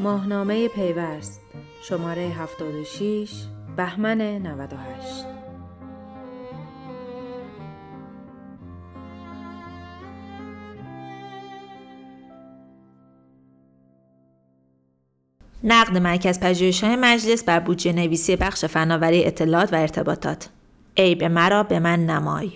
ماهنامه پیوست شماره 76 بهمن 98. نقد مرکز پژوهشهای مجلس بر بودجه نویسی بخش فناوری اطلاعات و ارتباطات. عیب مرا به من نمای.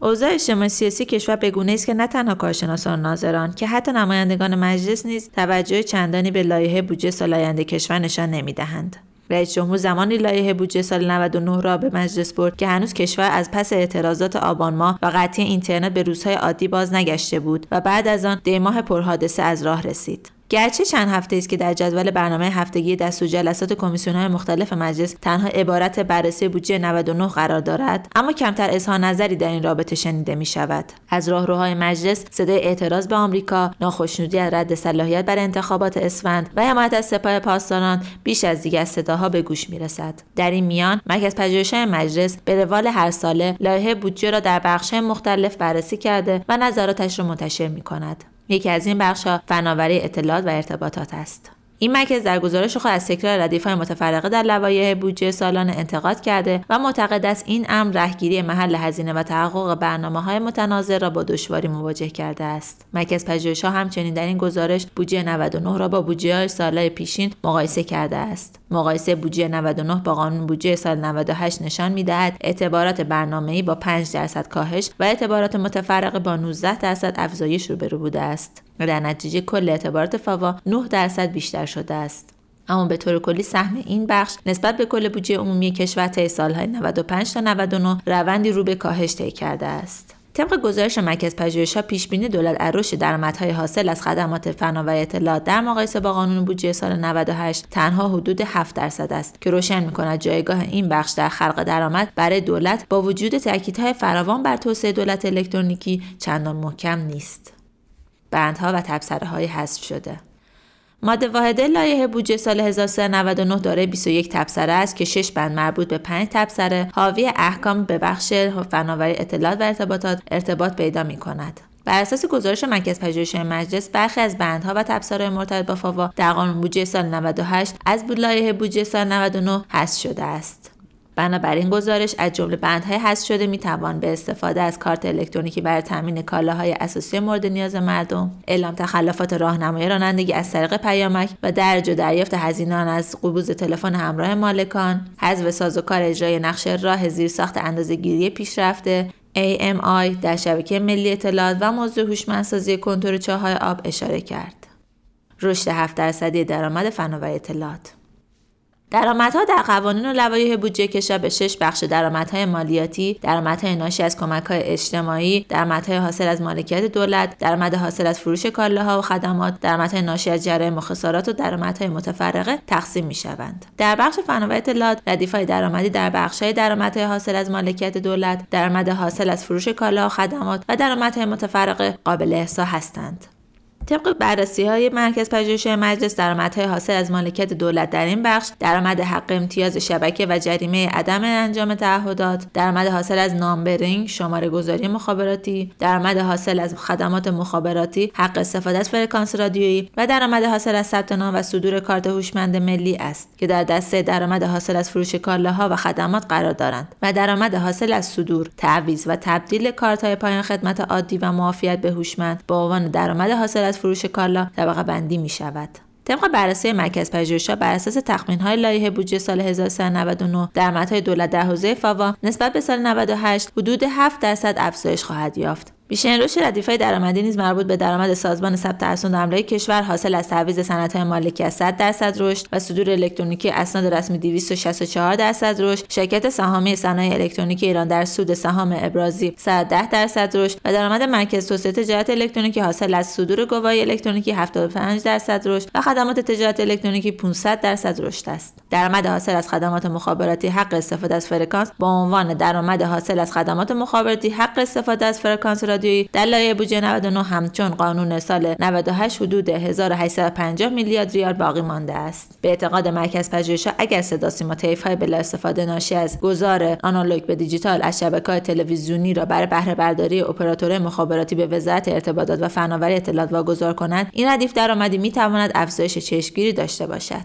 اوضاع اجتماعی سیاسی کشور به‌گونه است که نه تنها کارشناسان و ناظران که حتی نمایندگان مجلس نیز توجه چندانی به لایحه بودجه سال آینده کشور نشان نمی‌دهند. رئیس جمهور زمانی لایحه بودجه سال 99 را به مجلس برد که هنوز کشور از پس اعتراضات آبان ماه و قطعی اینترنت به روزهای عادی باز نگشته بود و بعد از آن دی‌ماه پرحادثه از راه رسید. گرچه چند هفته است که در جدول برنامه هفتگی دستور جلسات کمیسیون‌های مختلف مجلس تنها عبارت بررسی بودجه 99 قرار دارد، اما کمتر اظهار نظری در این رابطه شنیده می شود. از راهروهای مجلس صدای اعتراض به آمریکا، ناخشنودی از رد صلاحیت برای انتخابات اسفند و حمایت از سپاه پاسداران بیش از دیگر صداها به گوش می رسد. در این میان مرکز پژوهشهای مجلس به روال هر ساله لایحه بودجه را در بخش‌های مختلف بررسی کرده و نظراتش را منتشر می کند. یکی از این بخش‌ها فناوری اطلاعات و ارتباطات است. این مرکز در گزارش خود از تکرار ردیف‌های متفرقه در لوایح بودجه سالانه انتقاد کرده و معتقد است این امر رهگیری محل هزینه و تحقق برنامه‌های متناظر را با دشواری مواجه کرده است. مرکز پژوهش‌ها همچنین در این گزارش بودجه 99 را با بودجه‌های سال‌های پیشین مقایسه کرده است. مقایسه بودجه 99 با قانون بودجه سال 98 نشان می‌دهد اعتبارات برنامه‌ای با 5% کاهش و اعتبارات متفرقه با 19% افزایش روبرو بوده است. در نتیجه کل اعتبارات فاوا 9% بیشتر شده است. اما به طور کلی سهم این بخش نسبت به کل بودجه عمومی کشور طی سال‌های 95 تا 99 روندی رو به کاهش طی کرده است. طبق گزارش مرکز پژوهش‌ها پیشبینی دولت از رشد درآمدهای حاصل از خدمات فناوری اطلاعات در مقایسه با قانون بودجه سال 98 تنها حدود 7% است که روشن می‌کند جایگاه این بخش در خلق درآمد برای دولت با وجود تأکیدهای فراوان بر توسعه دولت الکترونیکی چندان محکم نیست. بندها و تبصره‌های حذف شده. ماده واحده لایحه بودجه سال 1399 دارای 21 تبصره است که 6 بند مربوط به 5 تبصره حاوی احکام به بخش فناوری اطلاعات و ارتباطات ارتباط پیدا می‌کند. بر اساس گزارش مرکز پژوهشهای مجلس برخی از بندها و تبصره مرتبط با فاوا در قانون بودجه سال 98 از لایحه بودجه سال 99 حذف شده است. بنابراین گزارش از جمله بندهای حذف شده میتوان به استفاده از کارت الکترونیکی برای تامین کالاهای اساسی مورد نیاز مردم، اعلام تخلفات راهنمایی رانندگی از طریق پیامک و درج و دریافت هزینه آن از قبوض تلفن همراه مالکان، حذف سازوکار اجرای نقشه راه زیرساخت اندازه‌گیری پیشرفته AMI در شبکه ملی اطلاعات و موضوع هوشمندسازی کنترل چاهای آب اشاره کرد. رشد 7% درآمد فناوری اطلاعات. درآمدها در قوانین و لوایح بودجه کشور به 6 بخش درآمدهای مالیاتی، درآمدهای ناشی از کمک‌های اجتماعی، درآمدهای حاصل از مالکیت دولت، درآمد حاصل از فروش کالاها و خدمات، درآمدهای ناشی از جرایم و خسارات و درآمدهای متفرقه تقسیم می‌شوند. در بخش فناوری اطلاعات، ردیف‌های درآمدی در بخش‌های درآمدهای حاصل از مالکیت دولت، درآمد حاصل از فروش کالاها و خدمات و درآمدهای متفرقه قابل احصا هستند. طبق بررسی‌های مرکز پژوهش‌های مجلس درآمدهای حاصل از مالکیت دولت در این بخش درآمد حق امتیاز شبکه و جریمه عدم انجام تعهدات، درآمد حاصل از نامبرینگ، شماره گذاری مخابراتی، درآمد حاصل از خدمات مخابراتی، حق استفاده از فرکانس رادیویی و درآمد حاصل از ثبت نام و صدور کارت هوشمند ملی است که در دسته درآمد حاصل از فروش کالاها و خدمات قرار دارند و درآمد حاصل از صدور، تعویض و تبدیل کارت‌های پایان خدمت عادی و معافیت به هوشمند به عنوان درآمد حاصل فروش کالا طبقه بندی می شود. طبق بررسی مرکز پژوهش‌ها بر اساس تخمین‌های لایحه بودجه سال 1399 درآمدهای دولت در حوزه فاوا نسبت به سال 98 حدود 7% افزایش خواهد یافت. بیشترین رشد ردیف‌های درآمدی نیز مربوط به درآمد سازمان ثبت اسناد املاک کشور حاصل از تعویض سندهای مالکی 100% رشد و صدور الکترونیکی اسناد رسمی 264% رشد، شرکت سهامی صنایع الکترونیکی ایران در سود سهام ابرازی 110% رشد و درآمد مرکز توسعه تجارت الکترونیکی حاصل از صدور گواهی الکترونیکی 75% رشد و خدمات تجارت الکترونیکی 500% رشد است. درآمد حاصل از خدمات مخابراتی حق استفاده از فرکانس با عنوان درآمد حاصل از خدمات مخابراتی حق استفاده از فرکانس رادیویی در لایه بودجه 99 همچون قانون سال 98 حدود 1850 میلیارد ریال باقی مانده است. به اعتقاد مرکز پژوهشها اگر صدا سیما طیف‌های بلا استفاده ناشی از گذار آنالوگ به دیجیتال از شبکه‌های تلویزیونی را برای بهره برداری اپراتورهای مخابراتی به وزارت ارتباطات و فناوری اطلاعات واگذار کنند، این ردیف درآمدی می‌تواند افزایش چشمگیری داشته باشد.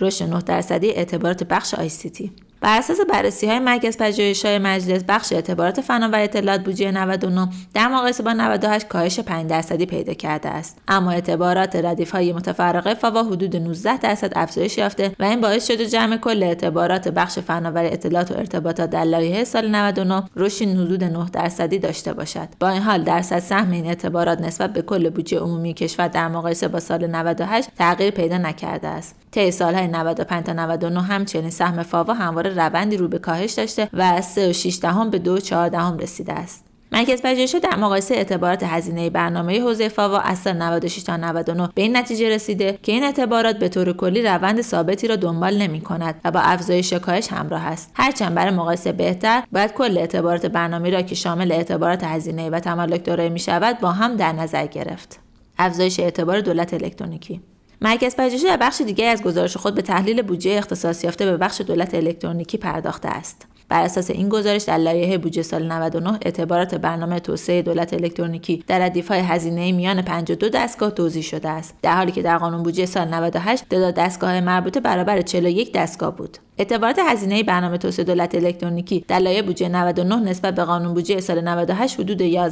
رشد 9% اعتبارات بخش ICT. بر اساس بررسی‌های مرکز پژوهشهای مجلس، بخش اعتبارات فناوری اطلاعات بودجه 99 در مقایسه با 98 کاهش 5% پیدا کرده است، اما اعتبارات ردیف‌های متفرقه فوا حدود 19% افزایش یافته و این باعث شده جمع کل اعتبارات بخش فناوری اطلاعات و ارتباطات در لایحه سال 99 رشد حدود 9% داشته باشد. با این حال درصد سهم این اعتبارات نسبت به کل بودجه عمومی کشور در مقایسه با سال 98 تغییر پیدا نکرده است. طی سال‌های 95 تا 99 همچنین سهم فاوا همواره روندی رو به کاهش داشته و از 3.6 به 2.4 رسیده است. مرکز پژوهشها در مقایسه اعتبارات هزینه برنامه‌ای حوزه فاوا از سال 96 تا 99 به این نتیجه رسیده که این اعتبارات به طور کلی روند ثابتی را دنبال نمی‌کند و با افزایش کاهش همراه است. هرچند برای مقایسه بهتر باید کل اعتبارات برنامه‌ای را که شامل اعتبارات هزینه و تملک دارایی می‌شود با هم در نظر گرفت. افزایش اعتبار دولت الکترونیکی. مرکز پژوهشی در بخش دیگری از گزارش خود به تحلیل بودجه اختصاص یافته به بخش دولت الکترونیکی پرداخته است. بر اساس این گزارش در لایحه بودجه سال 99 اعتبارات برنامه توسعه دولت الکترونیکی در ردیف‌های هزینه میان 52 دستگاه توزیع شده است، در حالی که در قانون بودجه سال 98 تعداد دستگاه مربوطه برابر 41 دستگاه بود. اعتبارات هزینه برنامه توسعه دولت الکترونیکی در لایحه بودجه 99 نسبت به قانون بودجه سال 98 حدود 11%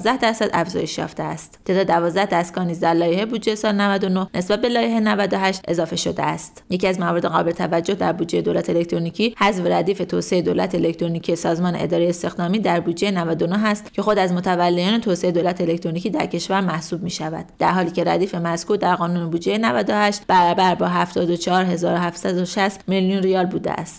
افزایش یافته است. تعداد 12 دستگاه نیز در لایحه بودجه سال 99 نسبت به لایحه 98 اضافه شده است. یکی از موارد قابل توجه در بودجه دولت الکترونیکی حذف ردیف توسعه دولت الکترونیکی سازمان اداره استخدامی در بودجه 99 است که خود از متولیان توسعه دولت الکترونیکی در کشور محسوب می‌شود، در حالی که ردیف مذکور در قانون بودجه 98 برابر با 74760 میلیون ریال بوده است.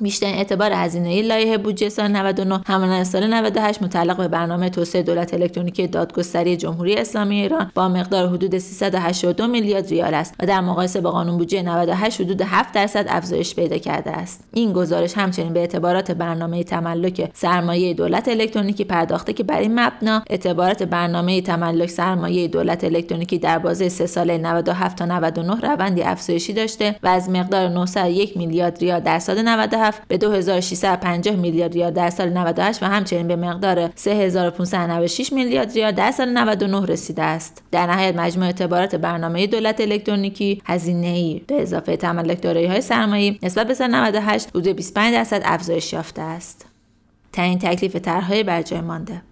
بیشتر اعتبار هزینه‌ای لایحه بودجه سال 99 همانند سال 98 متعلق به برنامه توسعه دولت الکترونیکی دادگستری جمهوری اسلامی ایران با مقدار حدود 382 میلیارد ریال است و در مقایسه با قانون بودجه 98 حدود 7% افزایش پیدا کرده است. این گزارش همچنین به اعتبارات برنامه تملک سرمایه دولت الکترونیکی پرداخته که بر این مبنا اعتبارات برنامه تملک سرمایه دولت الکترونیکی در بازه 3 ساله 97 تا 99 روندی افزایشی داشته و از مقدار 901 میلیارد ریال در سال 98 به 2650 میلیارد ریال در سال 98 و همچنین به مقدار 3596 میلیارد ریال در سال 99 رسیده است. در نهایت مجموع اعتبارات برنامه دولت الکترونیکی هزینه‌ای به اضافه تملک دارایی‌های سرمایه‌ای نسبت به سال 98 حدود 25% افزایش یافته است. تعیین تکلیف طرح‌های برجای مانده.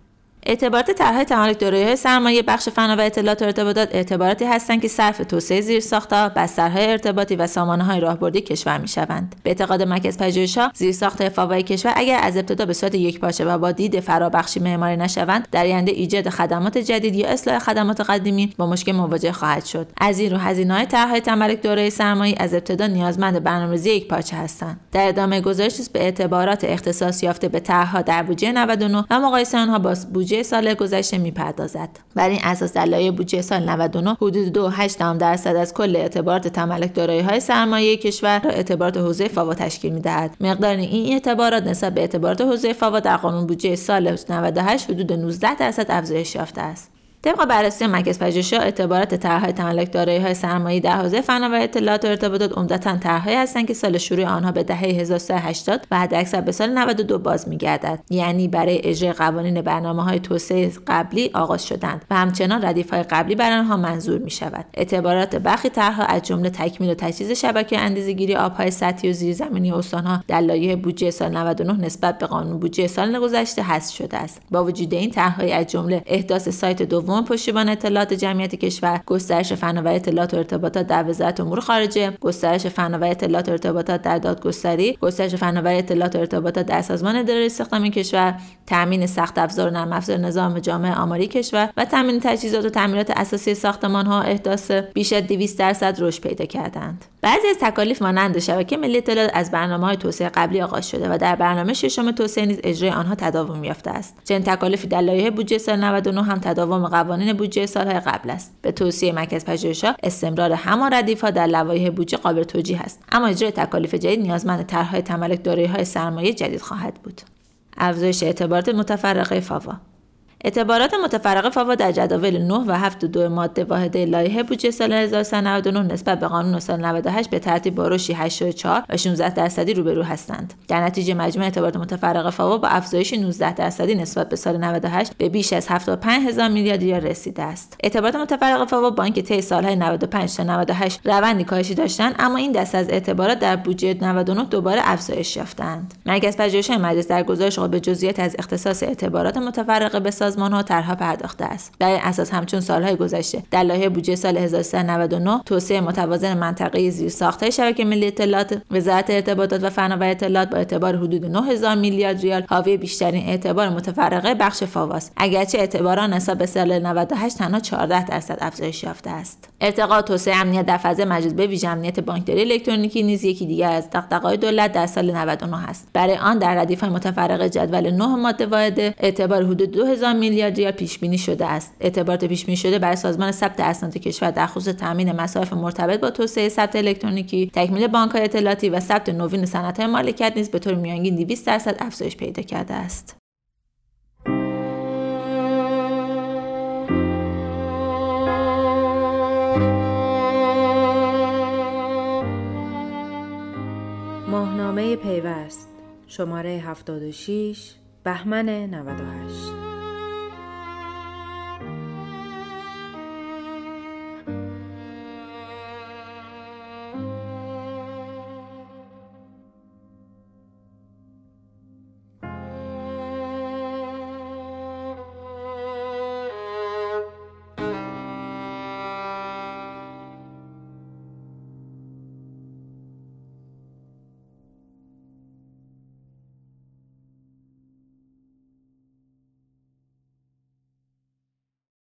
اعتبارات طرح‌های تملک دارایی‌های سرمایه بخش فناوری اطلاعات و ارتباطات اعتباراتی هستند که صرف توسعه زیرساخت‌ها، بسترهای ارتباطی و سامانه‌های راهبردی کشور می‌شوند. به اعتقاد مرکز پژوهش‌ها، زیرساخت‌های فاوای کشور اگر از ابتدا به صورت یکپارچه و با دید فرابخشی معماری نشوند، در آینده ایجاد خدمات جدید یا اصلاح خدمات قدیمی با مشکل مواجه خواهد شد. از این رو هزینه‌های طرح‌های تملک دارایی سرمایه از ابتدا نیازمند برنامه‌ریزی یکپارچه هستند. در ادامه گزارش به اعتبارات اختصاص یافته به طرح‌ها در بودجه 99 و مقایسه آنها با بودجه سال گذشته می‌پردازد. بر این اساس در لایحه بودجه سال 99 حدود 2.8% از کل اعتبارات تملک دارایی‌های سرمایه کشور را اعتبارات حوزه فاوا تشکیل می‌دهد. مقدار این اعتبارات نسبت به اعتبارات حوزه فاوا در قانون بودجه سال 98 حدود 19% افزایش یافته است. طبق بررسی مرکز پژوهش‌ها اعتبارات طرح‌های تملک دارایی‌های سرمایه‌ای در حوزه فناوری اطلاعات و ارتباطات عمدتاً طرح‌هایی هستند که سال شروع آنها به دهه 1380 و حداکثر به سال 92 باز می‌گردد، یعنی برای اجرای قوانین برنامه‌های توسعه قبلی آغاز شدند و همچنان ردیف‌های قبلی بر آنها منظور می‌شود. اعتبارات برخی طرح‌ها از جمله تکمیل و تجهیز شبکه اندازه‌گیری آب‌های سطحی و زیرزمینی استان‌ها در لایحه بودجه سال 99 نسبت به قانون بودجه سال گذشته حذف شده است. با وجود این طرح‌های از جمله احداث سایت دوم پشتیبان اطلاعات جمعیت کشور، گسترش فناوری اطلاعات و ارتباطات در وزارت امور خارجه، گسترش فناوری اطلاعات و ارتباطات در دادگستری، گسترش فناوری اطلاعات و ارتباطات در سازمان اداره استخدام کشور، تامین سخت افزار و نرم افزار نظام جامعه آماری کشور و تامین تجهیزات و تعمیرات اساسی ساختمان‌ها احداث بیش از 200% رشد پیدا کردند. بعضی از تکالیف مانند شبکه ملی اطلاعات از برنامه‌های توسعه قبلی آغاز شده و در برنامه ششم توسعه نیز اجرای آنها تداوم یافته است. چنین تکالیفی در لایحه بودجه سال 99 هم تداوم قوانین بودجه سال‌های قبل است. به توصیه مرکز پژوهش‌ها استمرار همان ردیف‌ها در لوایح بودجه قابل توجیه است، اما اجرای تکالیف جدید نیازمند طرح‌های تملک دارایی‌های سرمایه جدید خواهد بود. افزایش اعتبارات متفرقه فاوا. اعتبارات متفرقه فاوا در جداول 9 و 7.2 ماده واحده لایحه بودجه سال 1999 نسبت به قانون سال 98 به ترتیب با رشد 84 و 16% روبرو هستند. در نتیجه مجموع اعتبارات متفرقه فاوا با افزایش 19% نسبت به سال 98 به بیش از 75000 میلیارد ریال رسیده است. اعتبارات متفرقه فاوا با اینکه طی سالهای 95 تا 98 روندی کاهشی داشتند، اما این دست از اعتبارات در بودجه 99 دوباره افزایش یافتند. مرکز پژوهشهای مجلس در گزارش خود به جزئیات از اختصاص اعتبارات متفرقه به سازمان ها طرح پرداخته است. بر این اساس همچون سالهای گذشته در لایحه بودجه سال 1999 توسعه متوازن منطقه زیرساخت‌های شبکه ملی اطلاعات وزارت ارتباطات و فناوری اطلاعات با اعتبار حدود 9000 میلیارد ریال حاوی بیشترین اعتبار متفرقه بخش فاواست، اگرچه اعتبارات نسبت به سال 98 تنها 14% افزایش یافته است. ارتقا توسعه امنیت در فاز مجلس به ویژه امنیت بانکداری الکترونیکی نیز یکی دیگر از دغدغه‌های دولت در سال 99 است. برای آن در ردیف‌های متفرقه جدول 9 ماده واحده اعتبار حدود 2000 میلیارد ریال پیش بینی شده است. اعتبارات پیش بینی شده برای سازمان ثبت اسناد کشور در خصوص تامین مصارف مرتبط با توسعه ثبت الکترونیکی، تکمیل بانک‌های اطلاعاتی و ثبت نوین صنعت‌های مالکیت نیز به طور میانگین 200% افزایش پیدا کرده است. ماهنامه پیوست شماره 76 بهمن 98